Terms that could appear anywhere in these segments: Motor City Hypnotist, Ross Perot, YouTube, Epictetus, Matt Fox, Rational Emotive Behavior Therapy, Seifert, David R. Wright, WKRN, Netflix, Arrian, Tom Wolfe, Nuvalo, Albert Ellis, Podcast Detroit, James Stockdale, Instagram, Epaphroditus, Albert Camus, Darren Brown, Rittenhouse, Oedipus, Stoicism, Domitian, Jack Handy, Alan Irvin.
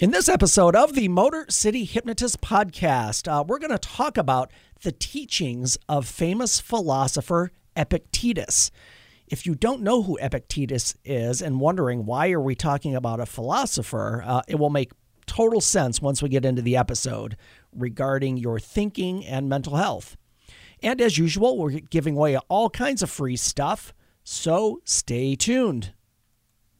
In this episode of the Motor City Hypnotist podcast, we're going to talk about the teachings of famous philosopher Epictetus. If you don't know who Epictetus is and wondering why are we talking about a philosopher, it will make total sense once we get into the episode regarding your thinking and mental health. And as usual, we're giving away all kinds of free stuff, so stay tuned.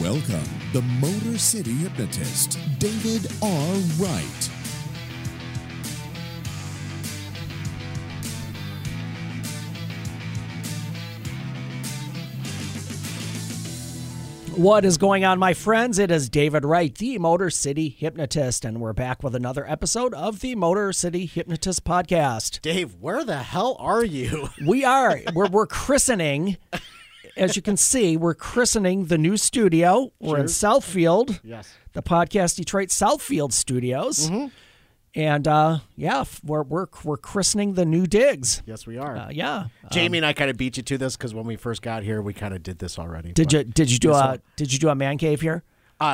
Welcome, the Motor City Hypnotist, David R. Wright. What is going on, my friends? It is David Wright, the Motor City Hypnotist, and we're back with another episode of the Motor City Hypnotist podcast. Dave, where the hell are you? We are. We're christening. As you can see, we're christening the new studio. We're in Southfield. Yes. The Podcast Detroit Southfield Studios. Mm-hmm. And, yeah, we're christening the new digs. Yes, we are. Yeah. Jamie and I kind of beat you to this because when we first got here, we kind of did this already. Did you do a man cave here?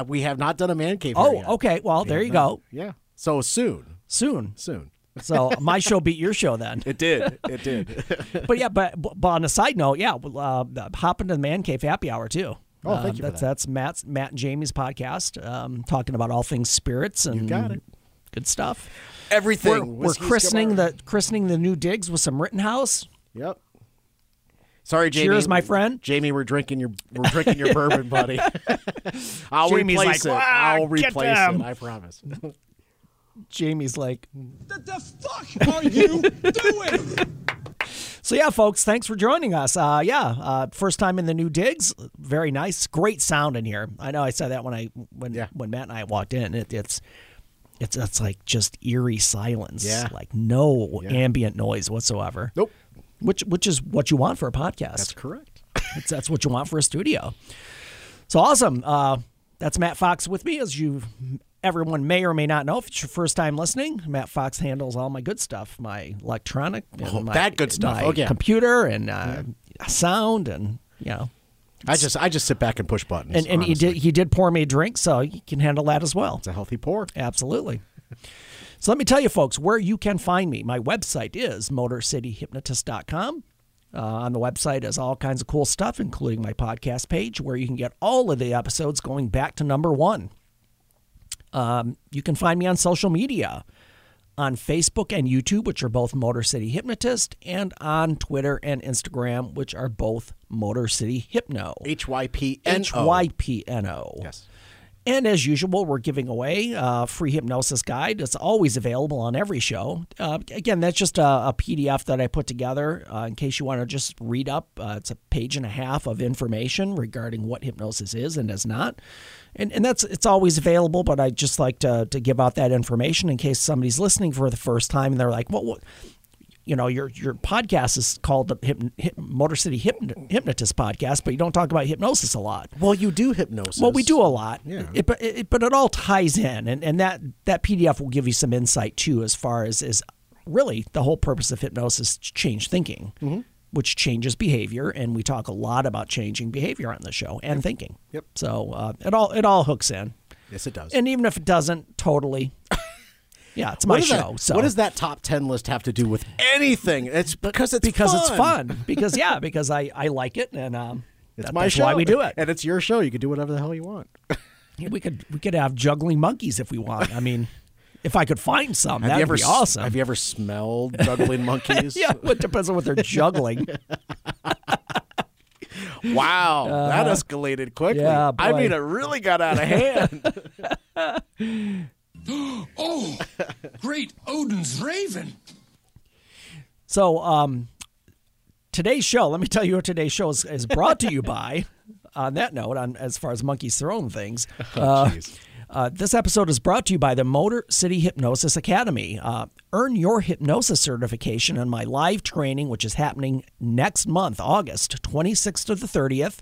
We have not done a man cave here yet. Okay. Well, there you go. Yeah. So soon. So my show beat your show then. It did. But on a side note, hop into the Man Cave Happy Hour too. Oh, thank you. That's Matt and Jamie's podcast, talking about all things spirits and you got it. Good stuff. Everything. We're christening the new digs with some Rittenhouse. Yep. Sorry, Jamie. Cheers, my friend. Jamie, we're drinking your bourbon, buddy. I'll replace it. I promise. Jamie's like, what the fuck are you doing? So yeah, folks, thanks for joining us. First time in the new digs. Very nice. Great sound in here. I know I said that when Matt and I walked in. It's like just eerie silence. Yeah. Like no ambient noise whatsoever. Nope. Which is what you want for a podcast. That's correct. That's what you want for a studio. So awesome. That's Matt Fox with me, as everyone may or may not know. If it's your first time listening, Matt Fox handles all my good stuff, my electronic, computer, and sound, and I just sit back and push buttons. And he did pour me a drink, so you can handle that as well. It's a healthy pour, absolutely. So let me tell you, folks, where you can find me. My website is MotorCityHypnotist.com. On the website is all kinds of cool stuff, including my podcast page, where you can get all of the episodes going back to number one. You can find me on social media, on Facebook and YouTube, which are both Motor City Hypnotist, and on Twitter and Instagram, which are both Motor City Hypno. HYPNO. Yes. And as usual, we're giving away a free hypnosis guide. It's always available on every show. Again, that's just a PDF that I put together in case you want to just read up. It's a page and a half of information regarding what hypnosis is and is not. And it's always available, but I just like to give out that information in case somebody's listening for the first time and they're like, what? You know, your podcast is called the Motor City Hypnotist Podcast, but you don't talk about hypnosis a lot. Well, you do hypnosis. Well, we do a lot, yeah. But it all ties in, and that PDF will give you some insight too, as far as is really the whole purpose of hypnosis: to change thinking, mm-hmm. which changes behavior, and we talk a lot about changing behavior on the show and thinking. Yep. So it all hooks in. Yes, it does. And even if it doesn't totally, yeah, it's my show. What does that top 10 list have to do with anything? It's because it's fun. Because I like it, and that's my show. Why we do it, and it's your show. You can do whatever the hell you want. Yeah, we could have juggling monkeys if we want. I mean, if I could find some, that'd be awesome. Have you ever smelled juggling monkeys? Yeah, it depends on what they're juggling. Wow, that escalated quickly. Yeah, I mean, it really got out of hand. Oh, great Odin's Raven. So today's show, let me tell you what today's show is brought to you by. on that note, on as far as monkeys throwing things, this episode is brought to you by the Motor City Hypnosis Academy. Earn your hypnosis certification in my live training, which is happening next month, August 26th to the 30th,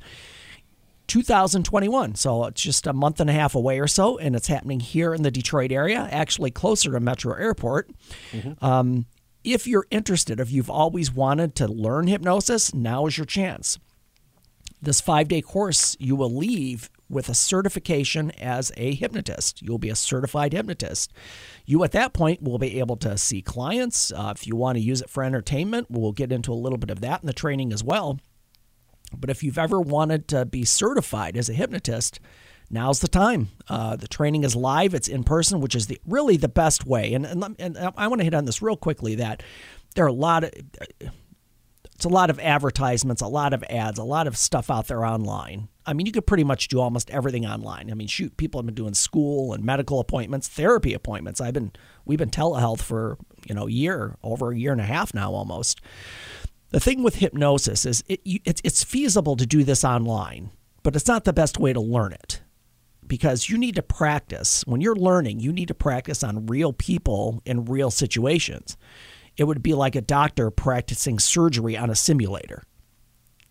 2021. So it's just a month and a half away or so, and it's happening here in the Detroit area, actually closer to Metro Airport. Mm-hmm. If you're interested, if you've always wanted to learn hypnosis, now is your chance. This 5-day course, you will leave with a certification as a hypnotist. You'll be a certified hypnotist. You, at that point, will be able to see clients. If you want to use it for entertainment, we'll get into a little bit of that in the training as well. But if you've ever wanted to be certified as a hypnotist, now's the time. The training is live. It's in person, which is really the best way. And I want to hit on this real quickly, that there are a lot of advertisements, a lot of ads, a lot of stuff out there online. I mean, you could pretty much do almost everything online. I mean, shoot, people have been doing school and medical appointments, therapy appointments. We've been telehealth for, over a year and a half now almost. The thing with hypnosis is it's feasible to do this online, but it's not the best way to learn it, because you need to practice. When you're learning, you need to practice on real people in real situations. It would be like a doctor practicing surgery on a simulator.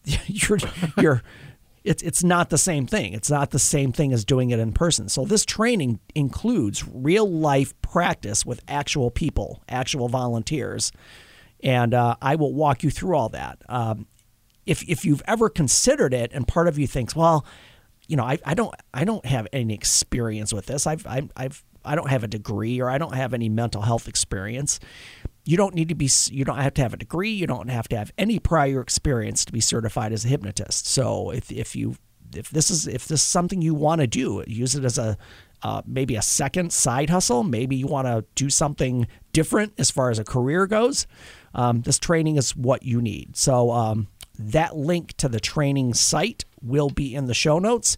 It's not the same thing. It's not the same thing as doing it in person. So this training includes real-life practice with actual people, actual volunteers, and I will walk you through all that. If you've ever considered it, and part of you thinks, well, I don't have any experience with this. I don't have a degree, or I don't have any mental health experience. You don't have to have a degree. You don't have to have any prior experience to be certified as a hypnotist. So if this is something you want to do, use it as maybe a second side hustle. Maybe you want to do something different as far as a career goes. This training is what you need. So that link to the training site will be in the show notes.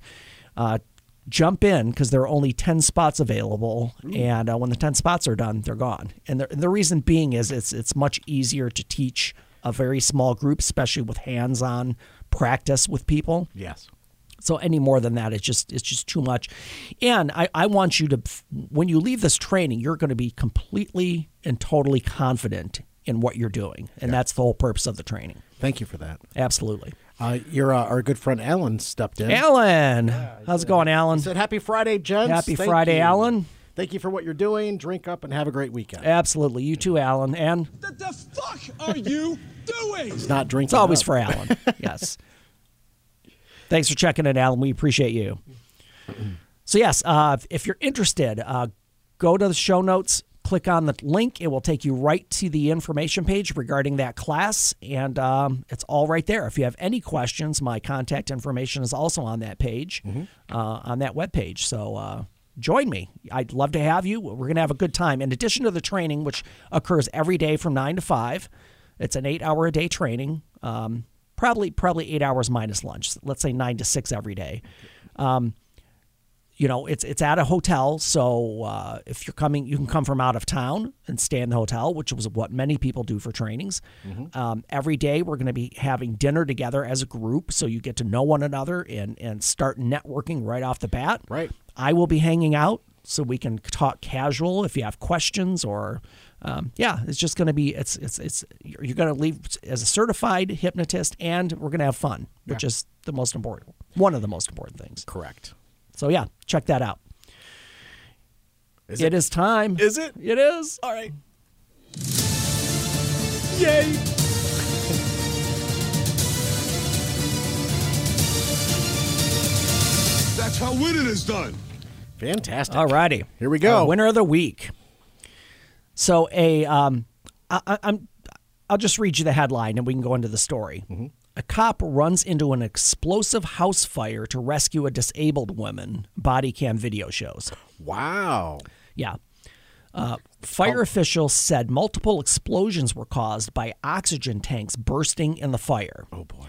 Jump in, because there are only 10 spots available, and when the 10 spots are done, they're gone. And the reason being is it's much easier to teach a very small group, especially with hands-on practice with people. Yes. So any more than that, it's just too much. And I want you to, when you leave this training, you're going to be completely and totally confident in what you're doing, and that's the whole purpose of the training. Thank you for that. Absolutely. Our good friend Alan stepped in. Alan! Yeah, how's it going, Alan? He said, happy Friday, gents. Happy Friday, Alan. Thank you for what you're doing. Drink up and have a great weekend. Absolutely. You too, Alan. And the fuck are you doing? He's not drinking. It's always up for Alan. Yes. Thanks for checking in, Alan. We appreciate you. So, yes, if you're interested, go to the show notes. Click on the link. It will take you right to the information page regarding that class, and it's all right there. If you have any questions, my contact information is also on that page, on that webpage. So join me. I'd love to have you. We're going to have a good time. In addition to the training, which occurs every day from 9 to 5, it's an 8-hour-a-day training, probably 8 hours minus lunch. Let's say 9 to 6 every day. It's at a hotel, so if you're coming, you can come from out of town and stay in the hotel, which was what many people do for trainings. Mm-hmm. Every day we're going to be having dinner together as a group, so you get to know one another and start networking right off the bat. Right. I will be hanging out, so we can talk casual if you have questions, or it's just going to be you're going to leave as a certified hypnotist, and we're going to have fun, which is the most important, one of the most important things. Correct. So, yeah, check that out. It is time. Is it? It is. All right. Yay. That's how winning is done. Fantastic. All righty. Here we go. Winner of the week. So, I'll just read you the headline, and we can go into the story. Mm-hmm. A cop runs into an explosive house fire to rescue a disabled woman, body cam video shows. Wow. Yeah. Fire officials said multiple explosions were caused by oxygen tanks bursting in the fire. Oh, boy.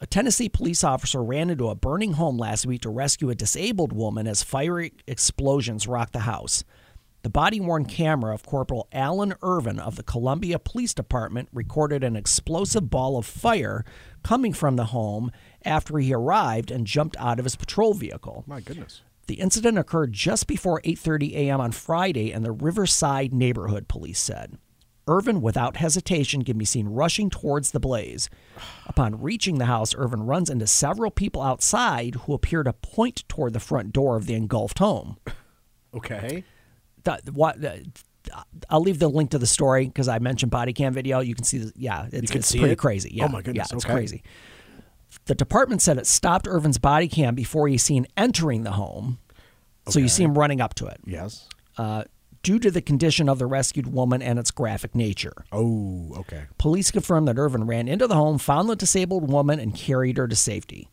A Tennessee police officer ran into a burning home last week to rescue a disabled woman as fiery explosions rocked the house. The body-worn camera of Corporal Alan Irvin of the Columbia Police Department recorded an explosive ball of fire coming from the home after he arrived and jumped out of his patrol vehicle. My goodness. The incident occurred just before 8:30 a.m. on Friday in the Riverside neighborhood, police said. Irvin, without hesitation, can be seen rushing towards the blaze. Upon reaching the house, Irvin runs into several people outside who appear to point toward the front door of the engulfed home. Okay. I'll leave the link to the story because I mentioned body cam video. You can see, it's pretty crazy. Yeah, oh, my goodness. Yeah, it's crazy. The department said it stopped Irvin's body cam before he's seen entering the home. Okay. So you see him running up to it. Yes. Due to the condition of the rescued woman and its graphic nature. Oh, okay. Police confirmed that Irvin ran into the home, found the disabled woman, and carried her to safety.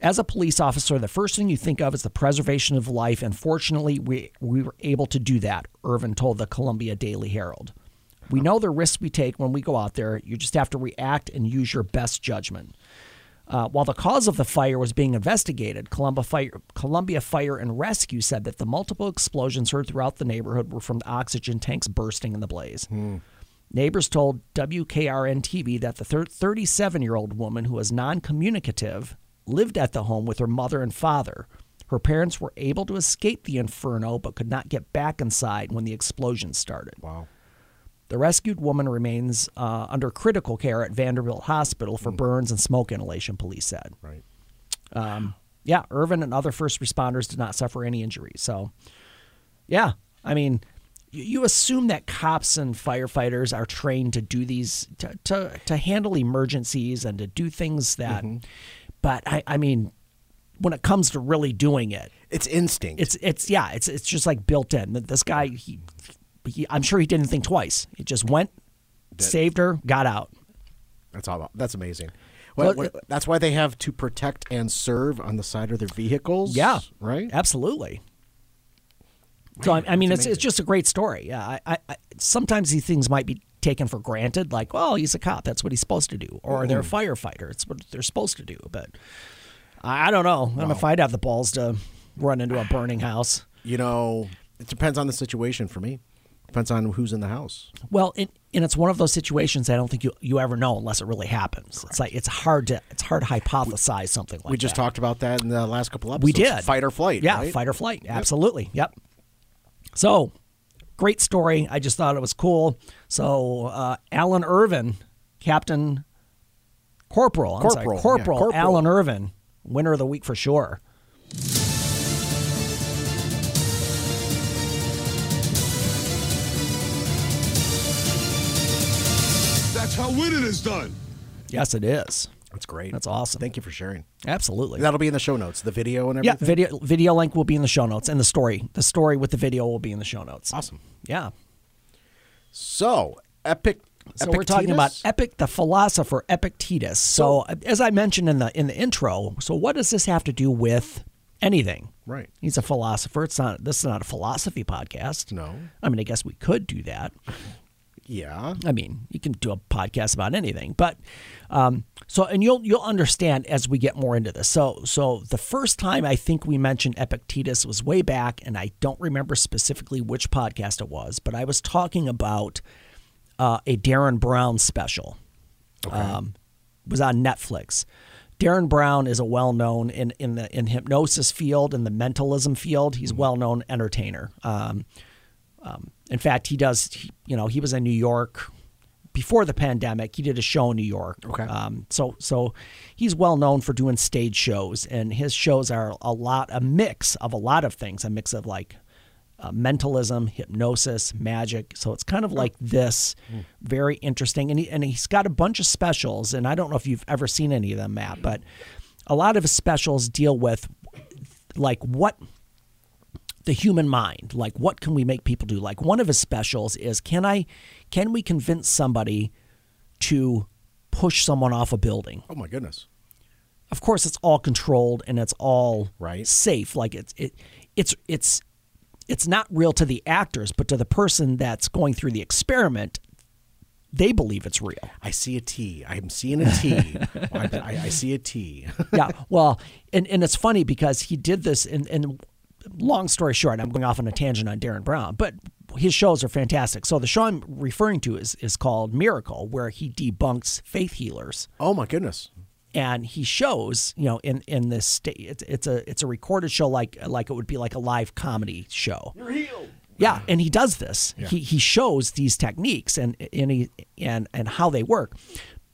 As a police officer, the first thing you think of is the preservation of life, and fortunately, we were able to do that, Irvin told the Columbia Daily Herald. We know the risks we take when we go out there. You just have to react and use your best judgment. While the cause of the fire was being investigated, Columbia Fire and Rescue said that the multiple explosions heard throughout the neighborhood were from the oxygen tanks bursting in the blaze. Hmm. Neighbors told WKRN-TV that the 37-year-old woman, who was non-communicative, lived at the home with her mother and father. Her parents were able to escape the inferno but could not get back inside when the explosion started. Wow. The rescued woman remains under critical care at Vanderbilt Hospital for burns and smoke inhalation, police said. Right. Yeah, Irvin and other first responders did not suffer any injuries. So, yeah, I mean, you assume that cops and firefighters are trained to do these, to handle emergencies and to do things that, but I mean, when it comes to really doing it. It's instinct. It's just like built in. This guy, I'm sure he didn't think twice. He just went, saved her, got out. That's amazing. That's why they have to protect and serve on the side of their vehicles. Yeah, right. Absolutely. So I mean, it's just a great story. Yeah, I sometimes these things might be taken for granted, like, well, he's a cop, that's what he's supposed to do, or they're a firefighter, it's what they're supposed to do. But I don't know. I don't know if I'd have the balls to run into a burning house. You know, it depends on the situation for me. Depends on who's in the house. Well, and it's one of those situations I don't think you ever know unless it really happens. Correct. It's like it's hard to hypothesize something like that. We just talked about that in the last couple episodes. We did. Fight or flight. Yeah, right? Fight or flight. Yep. Absolutely. Yep. So, great story. I just thought it was cool. So, Alan Irvin, Corporal Alan Irvin, winner of the week for sure. That's how winning is done. Yes, it is. That's great. That's awesome. Thank you for sharing. Absolutely. That'll be in the show notes, the video and everything? Yeah, video link will be in the show notes, and the story. The story with the video will be in the show notes. Awesome. Yeah. So, Epictetus? We're talking about the philosopher Epictetus. So, as I mentioned in the intro, so what does this have to do with anything? Right. He's a philosopher. This is not a philosophy podcast. No. I mean, I guess we could do that. Yeah, I mean, you can do a podcast about anything, but and you'll understand as we get more into this. So the first time I think we mentioned Epictetus was way back, and I don't remember specifically which podcast it was, but I was talking about a Darren Brown special. Okay. It was on Netflix. Darren Brown is a well-known in the hypnosis field, in the mentalism field. He's a well-known entertainer. In fact, he was in New York before the pandemic. He did a show in New York. Okay. So he's well known for doing stage shows, and his shows are a mix of a lot of things, a mix of like mentalism, hypnosis, magic. So it's kind of like this, very interesting. And he's got a bunch of specials, and I don't know if you've ever seen any of them, Matt, but a lot of his specials deal with like the human mind, like what can we make people do? Like one of his specials is, can we convince somebody to push someone off a building? Oh my goodness. Of course it's all controlled and it's all right. Safe. Like it's not real to the actors, but to the person that's going through the experiment, they believe it's real. I see a T. I'm seeing a T. I see a T. Yeah. Well, and it's funny because he did this in long story short, I'm going off on a tangent on Darren Brown, but his shows are fantastic. So the show I'm referring to is called Miracle, where he debunks faith healers. Oh my goodness. And he shows, you know, in this state, it's a recorded show, like it would be like a live comedy show. You're healed. Yeah, and he does this. Yeah. He shows these techniques and how they work.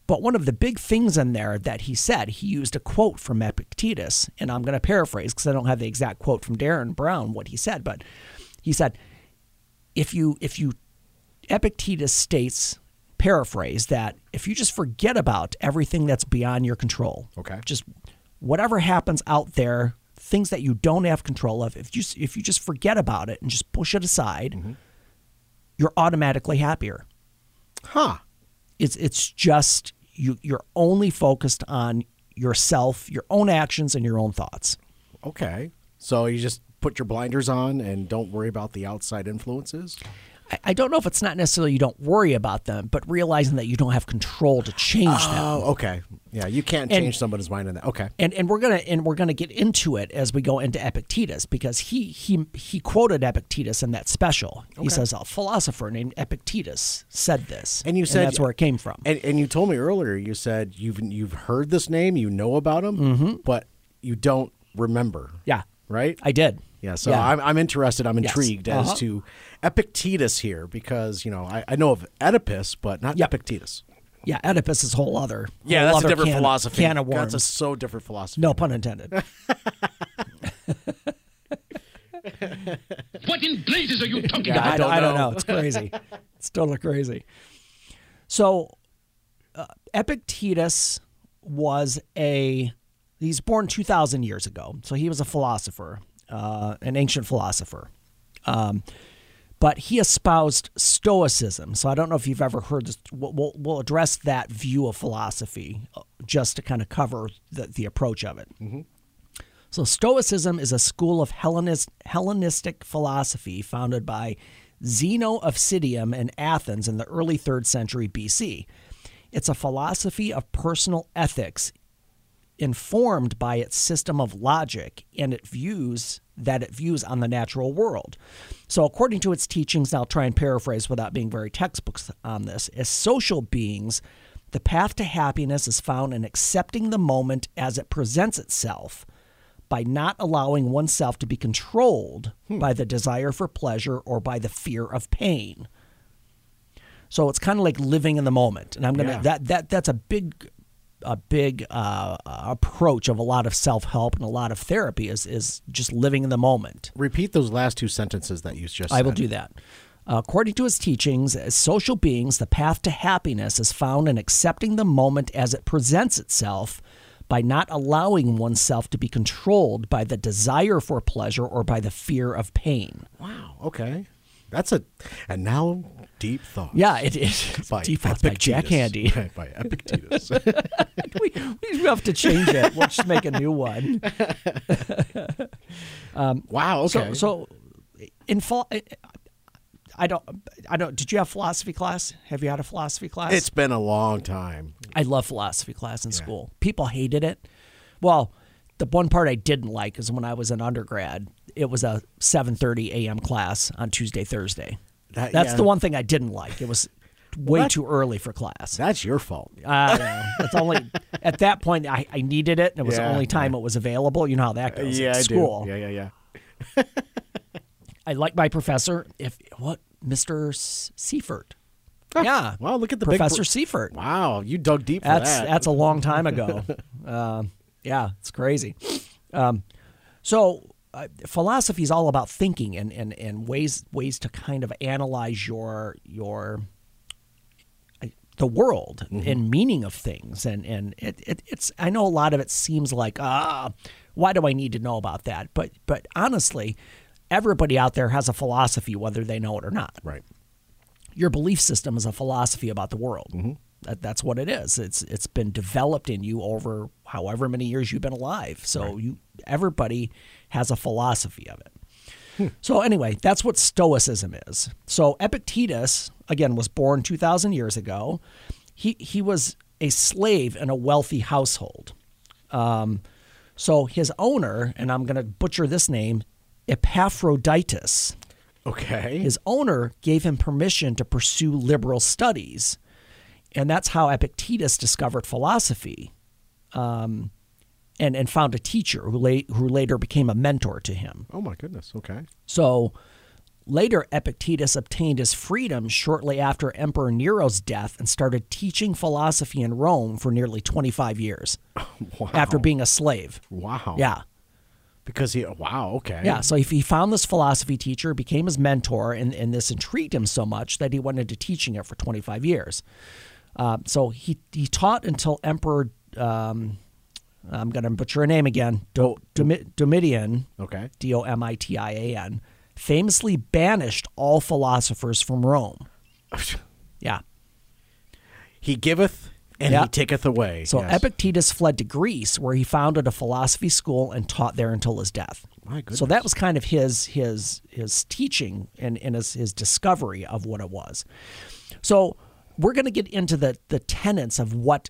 But one of the big things in there that he said, he used a quote from Epictetus, and I'm going to paraphrase because I don't have the exact quote from Darren Brown what he said, but he said, if you Epictetus states, paraphrase, that if you just forget about everything that's beyond your control, okay, just whatever happens out there, things that you don't have control of, if you just forget about it and just push it aside, mm-hmm. you're automatically happier. Huh? It's just you're only focused on yourself, your own actions, and your own thoughts. Okay, so you just put your blinders on and don't worry about the outside influences. I don't know if it's not necessarily you don't worry about them, but realizing that you don't have control to change them. Oh, okay. Yeah, you can't change somebody's mind in that. Okay. And we're gonna get into it as we go into Epictetus, because he quoted Epictetus in that special. Okay. He says a philosopher named Epictetus said this. And you said, and that's where it came from. And you told me earlier, you said you've heard this name, you know about him, mm-hmm. but you don't remember. Yeah. Right? I did. Yeah, so yeah. I'm interested. I'm intrigued, yes. Uh-huh. as to Epictetus here, because, you know, I know of Oedipus, but not yep. Epictetus. Yeah, Oedipus is whole other. Yeah, whole that's other a different philosophy. Can of worms. That's a so different philosophy. No pun intended. What in blazes are you talking about? I don't know. It's crazy. It's totally crazy. So Epictetus was he's born 2,000 years ago, so he was a philosopher. An ancient philosopher. But he espoused Stoicism. So I don't know if you've ever heard this. We'll address that view of philosophy just to kind of cover the approach of it. Mm-hmm. So Stoicism is a school of Hellenistic philosophy founded by Zeno of Citium in Athens in the early 3rd century BC. It's a philosophy of personal ethics informed by its system of logic and its views on the natural world. So according to its teachings, I'll try and paraphrase without being very textbooks on this, as social beings, the path to happiness is found in accepting the moment as it presents itself by not allowing oneself to be controlled by the desire for pleasure or by the fear of pain. So it's kind of like living in the moment. And I'm going to, yeah. that's a big approach of a lot of self-help and a lot of therapy is just living in the moment. Repeat those last two sentences that you just said. I will do that. According to his teachings, as social beings, the path to happiness is found in accepting the moment as it presents itself by not allowing oneself to be controlled by the desire for pleasure or by the fear of pain. Wow. Okay. That's and now deep thoughts. Yeah, it is. By deep thoughts by Jack Handy. By Epictetus. we have to change it. We'll just make a new one. Wow. Okay. So in fall, I don't. Did you have philosophy class? Have you had a philosophy class? It's been a long time. I love philosophy class in school. People hated it. Well, the one part I didn't like is when I was an undergrad. It was a 7:30 a.m. class on Tuesday, Thursday. That's the one thing I didn't like. It was way too early for class. That's your fault. It's only at that point I needed it, and it was the only time it was available. You know how that goes. Yeah, at school. I do. Yeah. I like my professor. Mr. Seifert. Oh, yeah. Wow, look at the Professor Seifert. Wow, you dug deep for that. That's a long time ago. Yeah, it's crazy. Philosophy is all about thinking and ways to kind of analyze the world, mm-hmm. and meaning of things, and it's I know a lot of it seems like why do I need to know about that, but honestly, everybody out there has a philosophy whether they know it or not. Right. Your belief system is a philosophy about the world. Mm-hmm. That's what it is. It's been developed in you over however many years you've been alive. So right. Everybody has a philosophy of it. So anyway, that's what Stoicism is. So Epictetus, again, was born 2,000 years ago. He was a slave in a wealthy household. So his owner, and I'm going to butcher this name, Epaphroditus. Okay. His owner gave him permission to pursue liberal studies. And that's how Epictetus discovered philosophy and found a teacher who later became a mentor to him. Oh, my goodness. Okay. So later, Epictetus obtained his freedom shortly after Emperor Nero's death and started teaching philosophy in Rome for nearly 25 years wow. after being a slave. Wow. Yeah. Because he, wow, okay. Yeah, so he found this philosophy teacher, became his mentor, and this intrigued him so much that he went into teaching it for 25 years. So he taught until Emperor, I'm going to butcher a name again, Domitian, okay. D-O-M-I-T-I-A-N, famously banished all philosophers from Rome. Yeah. He giveth... and yep. he taketh away. So yes. Epictetus fled to Greece, where he founded a philosophy school and taught there until his death. My goodness. So that was kind of his teaching and his discovery of what it was. So we're going to get into the tenets of what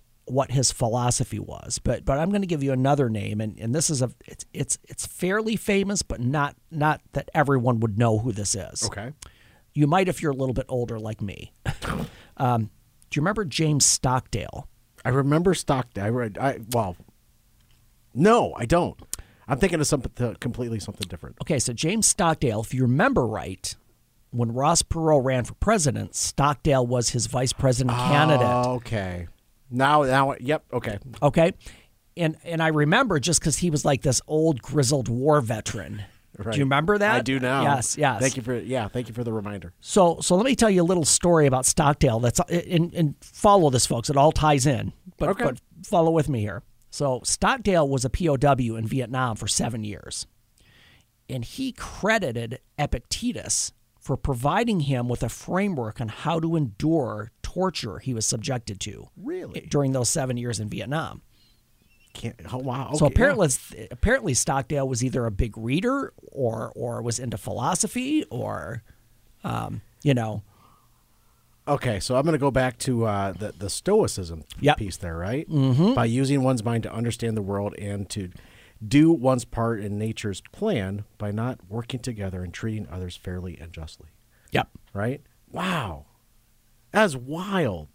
his philosophy was, but I'm going to give you another name, and this is it's fairly famous, but not that everyone would know who this is. Okay, you might if you're a little bit older like me. Do you remember James Stockdale? I remember Stockdale. Well, no, I don't. I'm thinking of completely something different. Okay, so James Stockdale, if you remember right, when Ross Perot ran for president, Stockdale was his vice president candidate. Oh, okay. Now, yep, okay. Okay, and I remember just because he was like this old grizzled war veteran. Right. Do you remember that? I do now. Yes. Thank you for the reminder. So let me tell you a little story about Stockdale. That's and follow this, folks. It all ties in, but follow with me here. So Stockdale was a POW in Vietnam for 7 years, and he credited Epictetus for providing him with a framework on how to endure torture he was subjected to. Really? During those 7 years in Vietnam. Oh, wow. Okay, so apparently Stockdale was either a big reader or was into philosophy or, you know. Okay, so I'm going to go back to the Stoicism yep. piece there, right? Mm-hmm. By using one's mind to understand the world and to do one's part in nature's plan by not working together and treating others fairly and justly. Yep. Right? Wow. That's wild.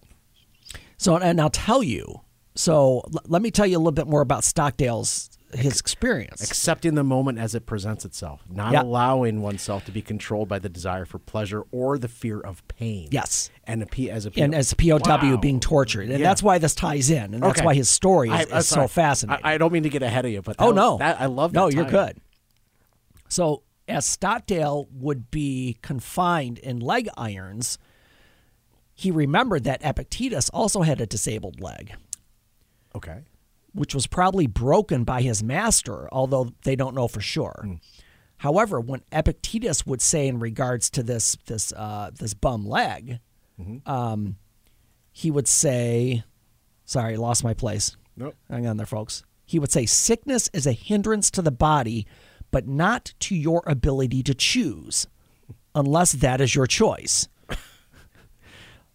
So, and I'll tell you. So let me tell you a little bit more about Stockdale's experience. Accepting the moment as it presents itself, not yep. allowing oneself to be controlled by the desire for pleasure or the fear of pain. Yes, and as a POW wow. being tortured, and yeah. that's why this ties in, and that's okay. why his story is so fascinating. I don't mean to get ahead of you, but I love that. No, you're good. So as Stockdale would be confined in leg irons, he remembered that Epictetus also had a disabled leg. Okay. Which was probably broken by his master, although they don't know for sure. Mm. However, when Epictetus would say in regards to this bum leg, mm-hmm. He would say, sorry, I lost my place. Nope. Hang on there, folks. He would say, sickness is a hindrance to the body, but not to your ability to choose, unless that is your choice.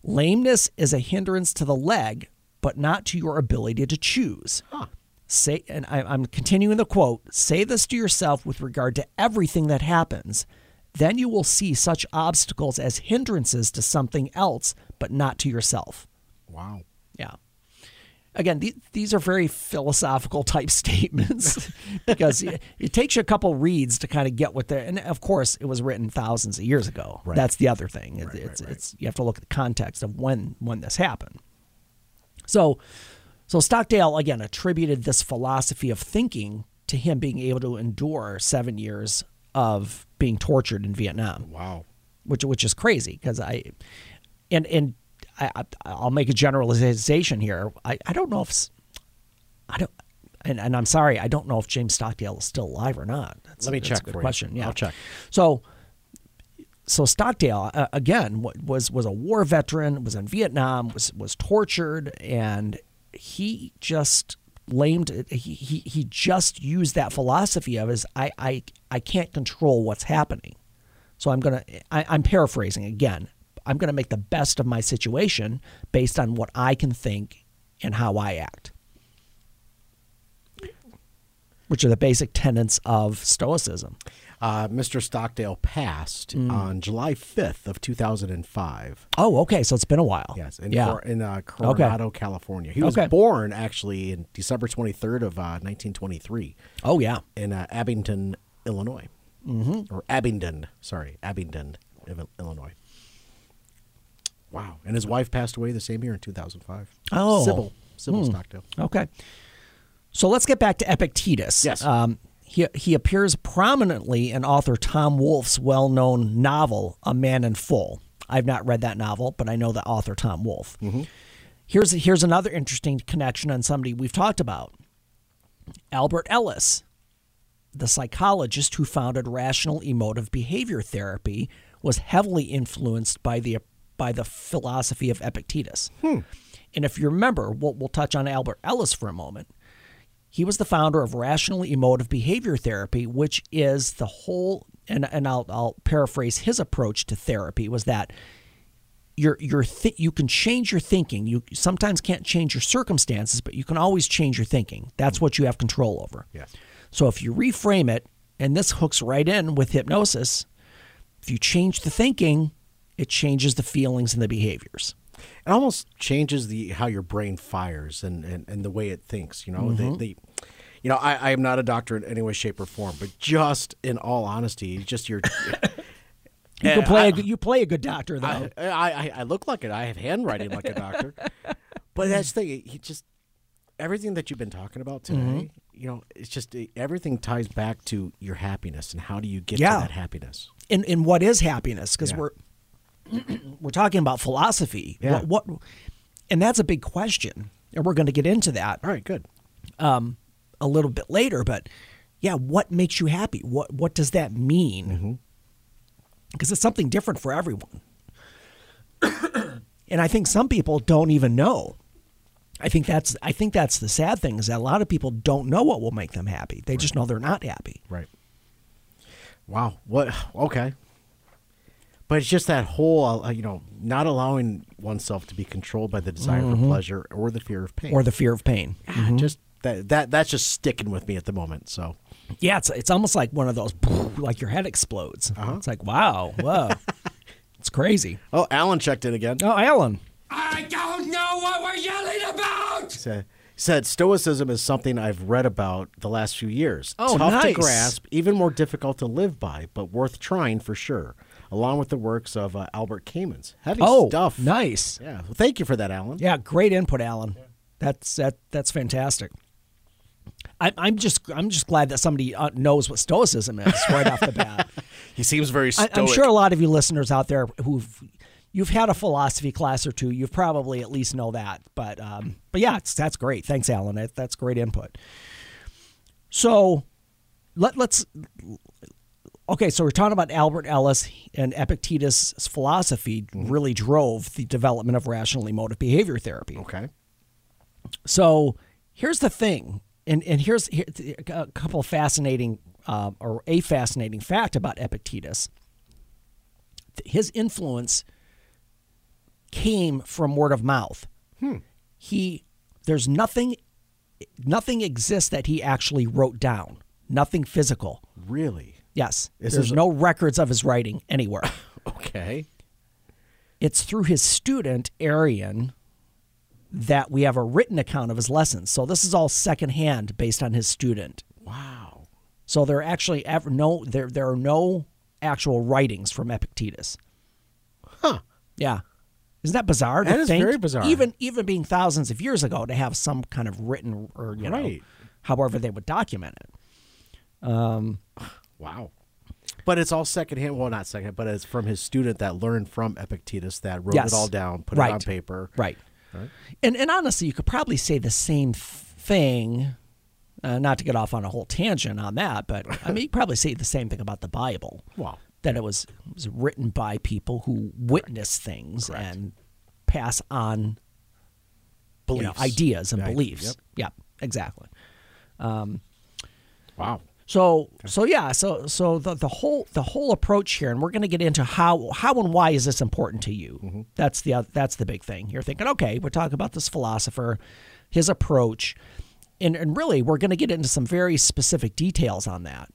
Lameness is a hindrance to the leg, but not to your ability to choose. Huh. Say, and I'm continuing the quote, say this to yourself with regard to everything that happens. Then you will see such obstacles as hindrances to something else, but not to yourself. Wow. Yeah. Again, these are very philosophical type statements because it takes you a couple reads to kind of get what they're, and of course it was written thousands of years ago. Right. That's the other thing. It's you have to look at the context of when this happened. So Stockdale, again, attributed this philosophy of thinking to him being able to endure 7 years of being tortured in Vietnam. Wow. Which is crazy because I'll make a generalization here. I don't know if James Stockdale is still alive or not. Let me check. Good for question. You. Yeah. I'll check. So Stockdale, again, was a war veteran, was in Vietnam, was tortured, and he just he just used that philosophy of his, I can't control what's happening. So I'm paraphrasing again. I'm going to make the best of my situation based on what I can think and how I act, which are the basic tenets of Stoicism. Mr. Stockdale passed on July 5th of 2005. Oh, okay. So it's been a while. Yes. In Coronado, California. He was born actually in December 23rd of 1923. Oh, yeah. In Abingdon, Illinois. Or Abingdon. Sorry. Abingdon, Illinois. Wow. And his wife passed away the same year in 2005. Oh. Sybil Stockdale. Okay. So let's get back to Epictetus. Yes. He appears prominently in author Tom Wolfe's well-known novel, A Man in Full. I've not read that novel, but I know the author Tom Wolfe. Here's another interesting connection on somebody we've talked about. Albert Ellis, the psychologist who founded Rational Emotive Behavior Therapy, was heavily influenced by the philosophy of Epictetus. And if you remember, we'll touch on Albert Ellis for a moment. He was the founder of Rational Emotive Behavior Therapy, which is the whole, and I'll paraphrase his approach to therapy, was that you can change your thinking. You sometimes can't change your circumstances, but you can always change your thinking. That's what you have control over. Yes. So if you reframe it, and this hooks right in with hypnosis, if you change the thinking, it changes the feelings and the behaviors. It almost changes how your brain fires and the way it thinks. You know, I am not a doctor in any way, shape, or form, but just in all honesty, just your you play a good doctor though. I look like it. I have handwriting like a doctor. But that's the thing. Everything that you've been talking about today. You know, it's just everything ties back to your happiness and how do you get to that happiness. And what is happiness? Because we're talking about philosophy. Yeah. And that's a big question, and we're going to get into that. All right, good. A little bit later, but yeah, what makes you happy? What does that mean? Because it's something different for everyone. And I think some people don't even know. I think that's the sad thing, is that a lot of people don't know what will make them happy. They just know they're not happy. Right. Wow. What? Okay. But it's just that whole, not allowing oneself to be controlled by the desire for pleasure or the fear of pain. Just that's just sticking with me at the moment. So, yeah, it's almost like one of those, like your head explodes. It's like, wow, whoa, it's crazy. Oh, Alan checked in again. Oh, Alan. I don't know what we're yelling about. Said stoicism is something I've read about the last few years. Oh, tough to grasp, even more difficult to live by, but worth trying for sure. Along with the works of Albert Camus. Heavy stuff. Nice. Yeah. Well, thank you for that, Alan. Yeah, great input, Alan. Yeah. That's fantastic. I'm just glad that somebody knows what stoicism is right off the bat. He seems very stoic. I'm sure a lot of you listeners out there you've had a philosophy class or two, you've probably at least know that. But yeah, that's great. Thanks, Alan. That's great input. So let's. Okay, so we're talking about Albert Ellis, and Epictetus' philosophy really drove the development of Rational Emotive Behavior Therapy. Okay. So here's the thing, and here's a couple of fascinating a fascinating fact about Epictetus. His influence came from word of mouth. There's nothing exists that he actually wrote down. Nothing physical. Really? Yes. There's no records of his writing anywhere. Okay. It's through his student, Arrian, that we have a written account of his lessons. So this is all secondhand based on his student. Wow. So there are actually there are no actual writings from Epictetus. Huh. Yeah. Isn't that bizarre? That is very bizarre. Even being thousands of years ago, to have some kind of written or, however they would document it. Wow. But it's all secondhand. Well, not secondhand, but it's from his student that learned from Epictetus that wrote it all down, put it on paper. Right. And honestly, you could probably say the same thing, not to get off on a whole tangent on that, but I mean, you probably say the same thing about the Bible. Wow. That it was written by people who witness things and pass on beliefs, ideas and beliefs. Yep. Yeah, exactly. Wow. So the whole approach here, and we're going to get into how and why is this important to you. That's the big thing. You're thinking, okay, we're talking about this philosopher, his approach, and really we're going to get into some very specific details on that.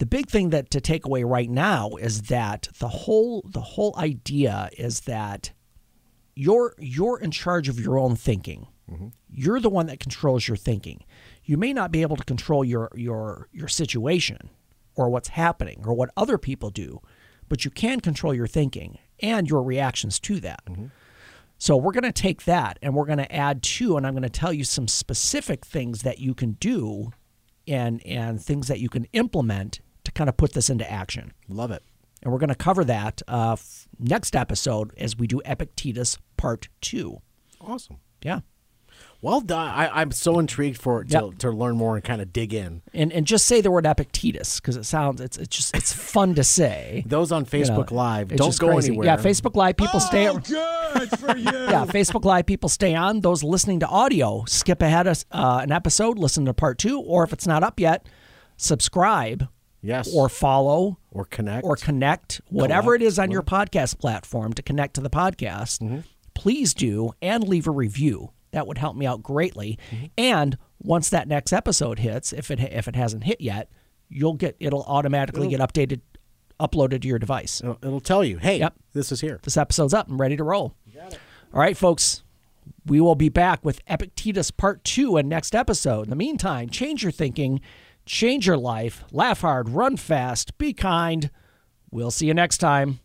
The big thing that to take away right now is that the whole idea is that you're in charge of your own thinking. Mm-hmm. You're the one that controls your thinking. You may not be able to control your situation or what's happening or what other people do, but you can control your thinking and your reactions to that. Mm-hmm. So we're going to take that and we're going to add to, and I'm going to tell you some specific things that you can do and things that you can implement to kind of put this into action. Love it. And we're going to cover that next episode as we do Epictetus Part 2. Awesome. Yeah. Well done. I'm so intrigued to learn more and kind of dig in. And just say the word Epictetus because it's fun to say. Those on Facebook Live, don't go anywhere. Yeah, Facebook Live people stay. Oh, good for you. Yeah, Facebook Live people stay on. Those listening to audio, skip ahead an episode, listen to Part 2, or if it's not up yet, subscribe. Yes. Or follow. Or connect. Whatever it is on your podcast platform to connect to the podcast, mm-hmm. Please do and leave a review. That would help me out greatly. Mm-hmm. And once that next episode hits, if it hasn't hit yet, it'll automatically get uploaded to your device. It'll tell you, hey, this is here. This episode's up. I'm ready to roll. You got it. All right, folks. We will be back with Epictetus Part 2 and next episode. In the meantime, change your thinking, change your life, laugh hard, run fast, be kind. We'll see you next time.